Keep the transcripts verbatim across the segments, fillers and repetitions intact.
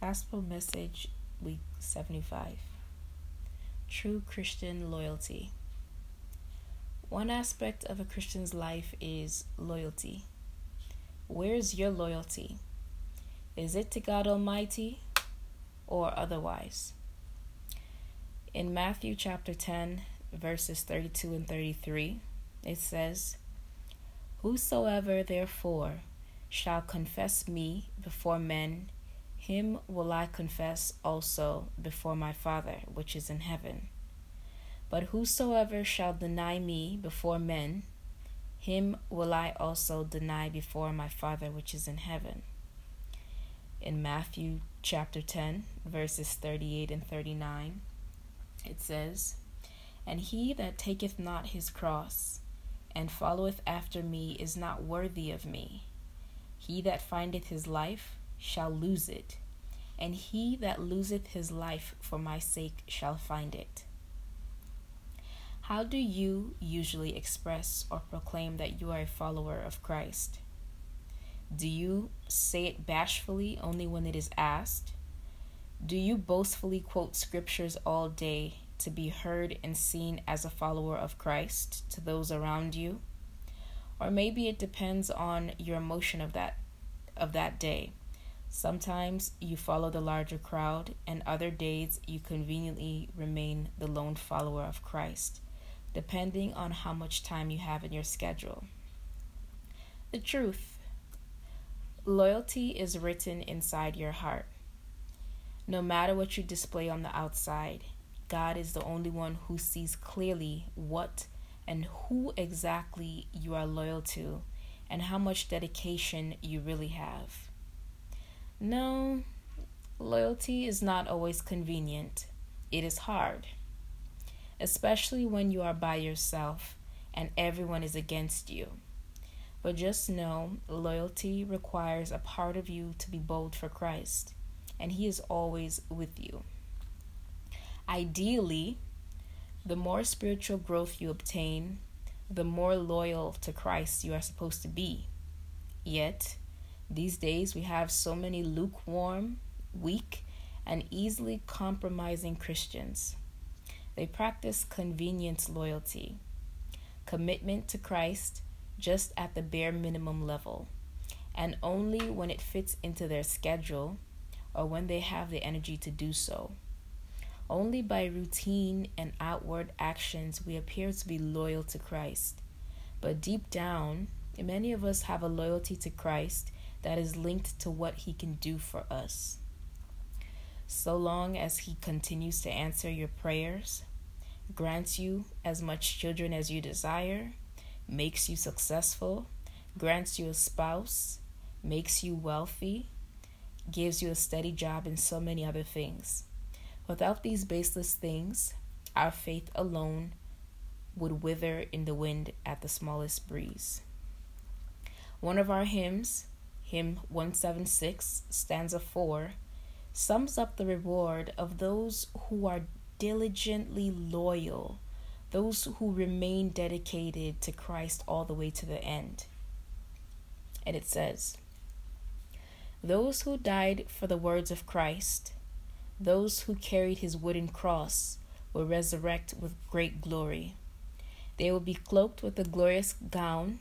Gospel Message, Week seventy-five. True Christian Loyalty. One aspect of a Christian's life is loyalty. Where's your loyalty? Is it to God Almighty or otherwise? In Matthew chapter ten, verses thirty-two and thirty-three, it says, "Whosoever therefore shall confess me before men, him will I confess also before my Father which is in heaven. But whosoever shall deny me before men, him will I also deny before my Father which is in heaven." In Matthew chapter ten, verses thirty-eight and thirty-nine, it says, "And he that taketh not his cross, and followeth after me, is not worthy of me. He that findeth his life shall lose it, and he that loseth his life for my sake shall find it." How do you usually express or proclaim that you are a follower of Christ? Do you say it bashfully only when it is asked? Do you boastfully quote scriptures all day to be heard and seen as a follower of Christ to those around you? Or maybe it depends on your emotion of that of that day. Sometimes you follow the larger crowd, and other days you conveniently remain the lone follower of Christ, depending on how much time you have in your schedule. The truth. Loyalty is written inside your heart. No matter what you display on the outside, God is the only one who sees clearly what and who exactly you are loyal to and how much dedication you really have. No, loyalty is not always convenient. It is hard, especially when you are by yourself and everyone is against you. But just know, loyalty requires a part of you to be bold for Christ, and He is always with you. Ideally, the more spiritual growth you obtain, the more loyal to Christ you are supposed to be. Yet, these days we have so many lukewarm, weak, and easily compromising Christians. They practice convenience loyalty, commitment to Christ just at the bare minimum level, and only when it fits into their schedule or when they have the energy to do so. Only by routine and outward actions we appear to be loyal to Christ. But deep down, many of us have a loyalty to Christ that is linked to what He can do for us. So long as He continues to answer your prayers, grants you as much children as you desire, makes you successful, grants you a spouse, makes you wealthy, gives you a steady job, and so many other things. Without these baseless things, our faith alone would wither in the wind at the smallest breeze. One of our hymns, hymn one seventy-six, stanza four, sums up the reward of those who are diligently loyal, those who remain dedicated to Christ all the way to the end. And it says, "Those who died for the words of Christ, those who carried His wooden cross, will resurrect with great glory. They will be cloaked with a glorious gown.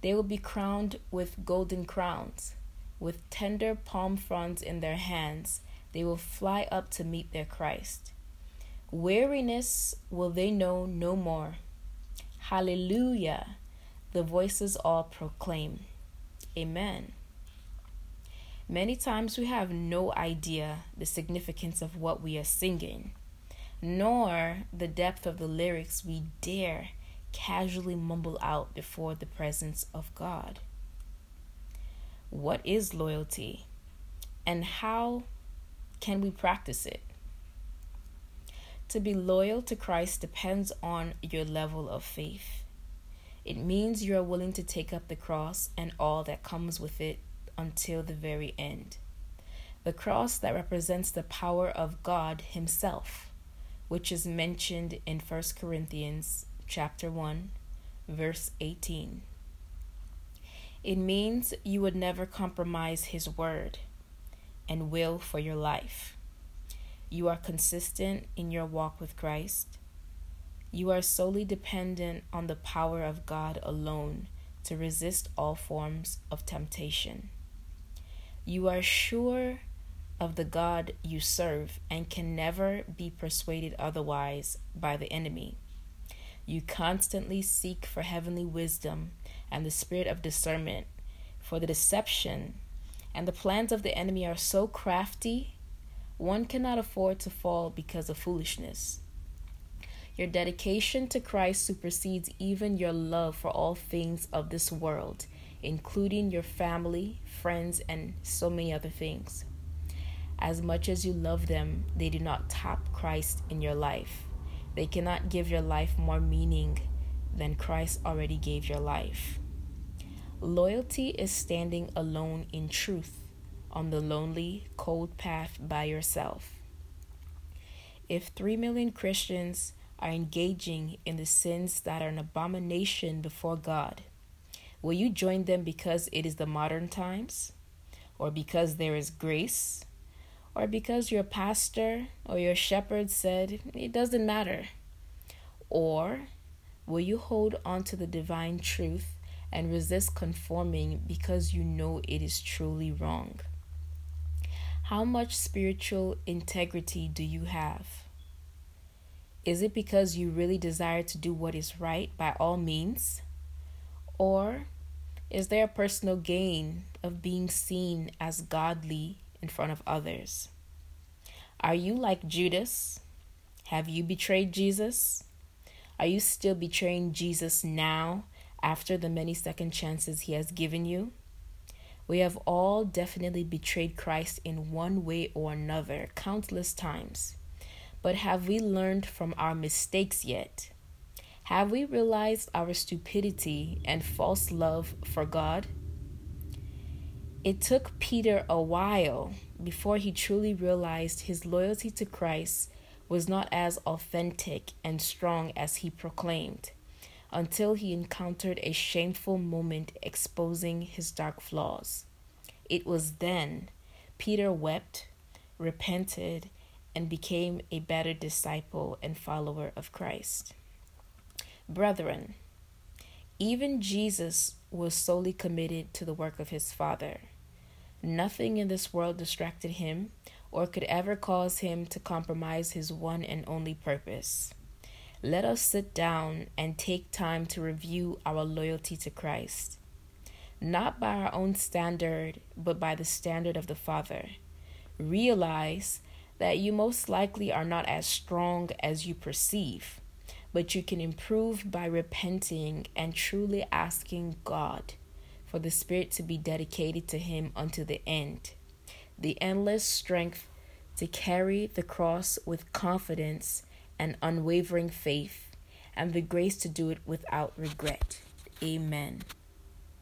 They will be crowned with golden crowns. With tender palm fronds in their hands, they will fly up to meet their Christ. Weariness will they know no more. Hallelujah," the voices all proclaim. Amen. Many times we have no idea the significance of what we are singing, nor the depth of the lyrics we dare casually mumble out before the presence of God. What is loyalty, and how can we practice it? To be loyal to Christ depends on your level of faith. It means you are willing to take up the cross and all that comes with it until the very end. The cross that represents the power of God Himself, which is mentioned in First Corinthians chapter one, verse eighteen. It means you would never compromise His word, and will for your life. You are consistent in your walk with Christ. You are solely dependent on the power of God alone to resist all forms of temptation. You are sure of the God you serve and can never be persuaded otherwise by the enemy. You constantly seek for heavenly wisdom and the spirit of discernment, for the deception and the plans of the enemy are so crafty, one cannot afford to fall because of foolishness. Your dedication to Christ supersedes even your love for all things of this world, including your family, friends, and so many other things. As much as you love them, they do not top Christ in your life. They cannot give your life more meaning than Christ already gave your life. Loyalty is standing alone in truth on the lonely, cold path by yourself. If three million Christians are engaging in the sins that are an abomination before God, will you join them because it is the modern times, or because there is grace, or because your pastor or your shepherd said it doesn't matter? Or will you hold on to the divine truth and resist conforming because you know it is truly wrong? How much spiritual integrity do you have? Is it because you really desire to do what is right by all means? Or is there a personal gain of being seen as godly in front of others? Are you like Judas? Have you betrayed Jesus? Are you still betraying Jesus now after the many second chances he has given you? We have all definitely betrayed Christ in one way or another countless times. But have we learned from our mistakes yet? Have we realized our stupidity and false love for God? It took Peter a while before he truly realized his loyalty to Christ was not as authentic and strong as he proclaimed, until he encountered a shameful moment exposing his dark flaws. It was then Peter wept, repented, and became a better disciple and follower of Christ. Brethren, even Jesus was solely committed to the work of his Father. Nothing in this world distracted him or could ever cause him to compromise his one and only purpose. Let us sit down and take time to review our loyalty to Christ, not by our own standard, but by the standard of the Father. Realize that you most likely are not as strong as you perceive, but you can improve by repenting and truly asking God for the Spirit to be dedicated to him unto the end. The endless strength to carry the cross with confidence and unwavering faith, and the grace to do it without regret. Amen.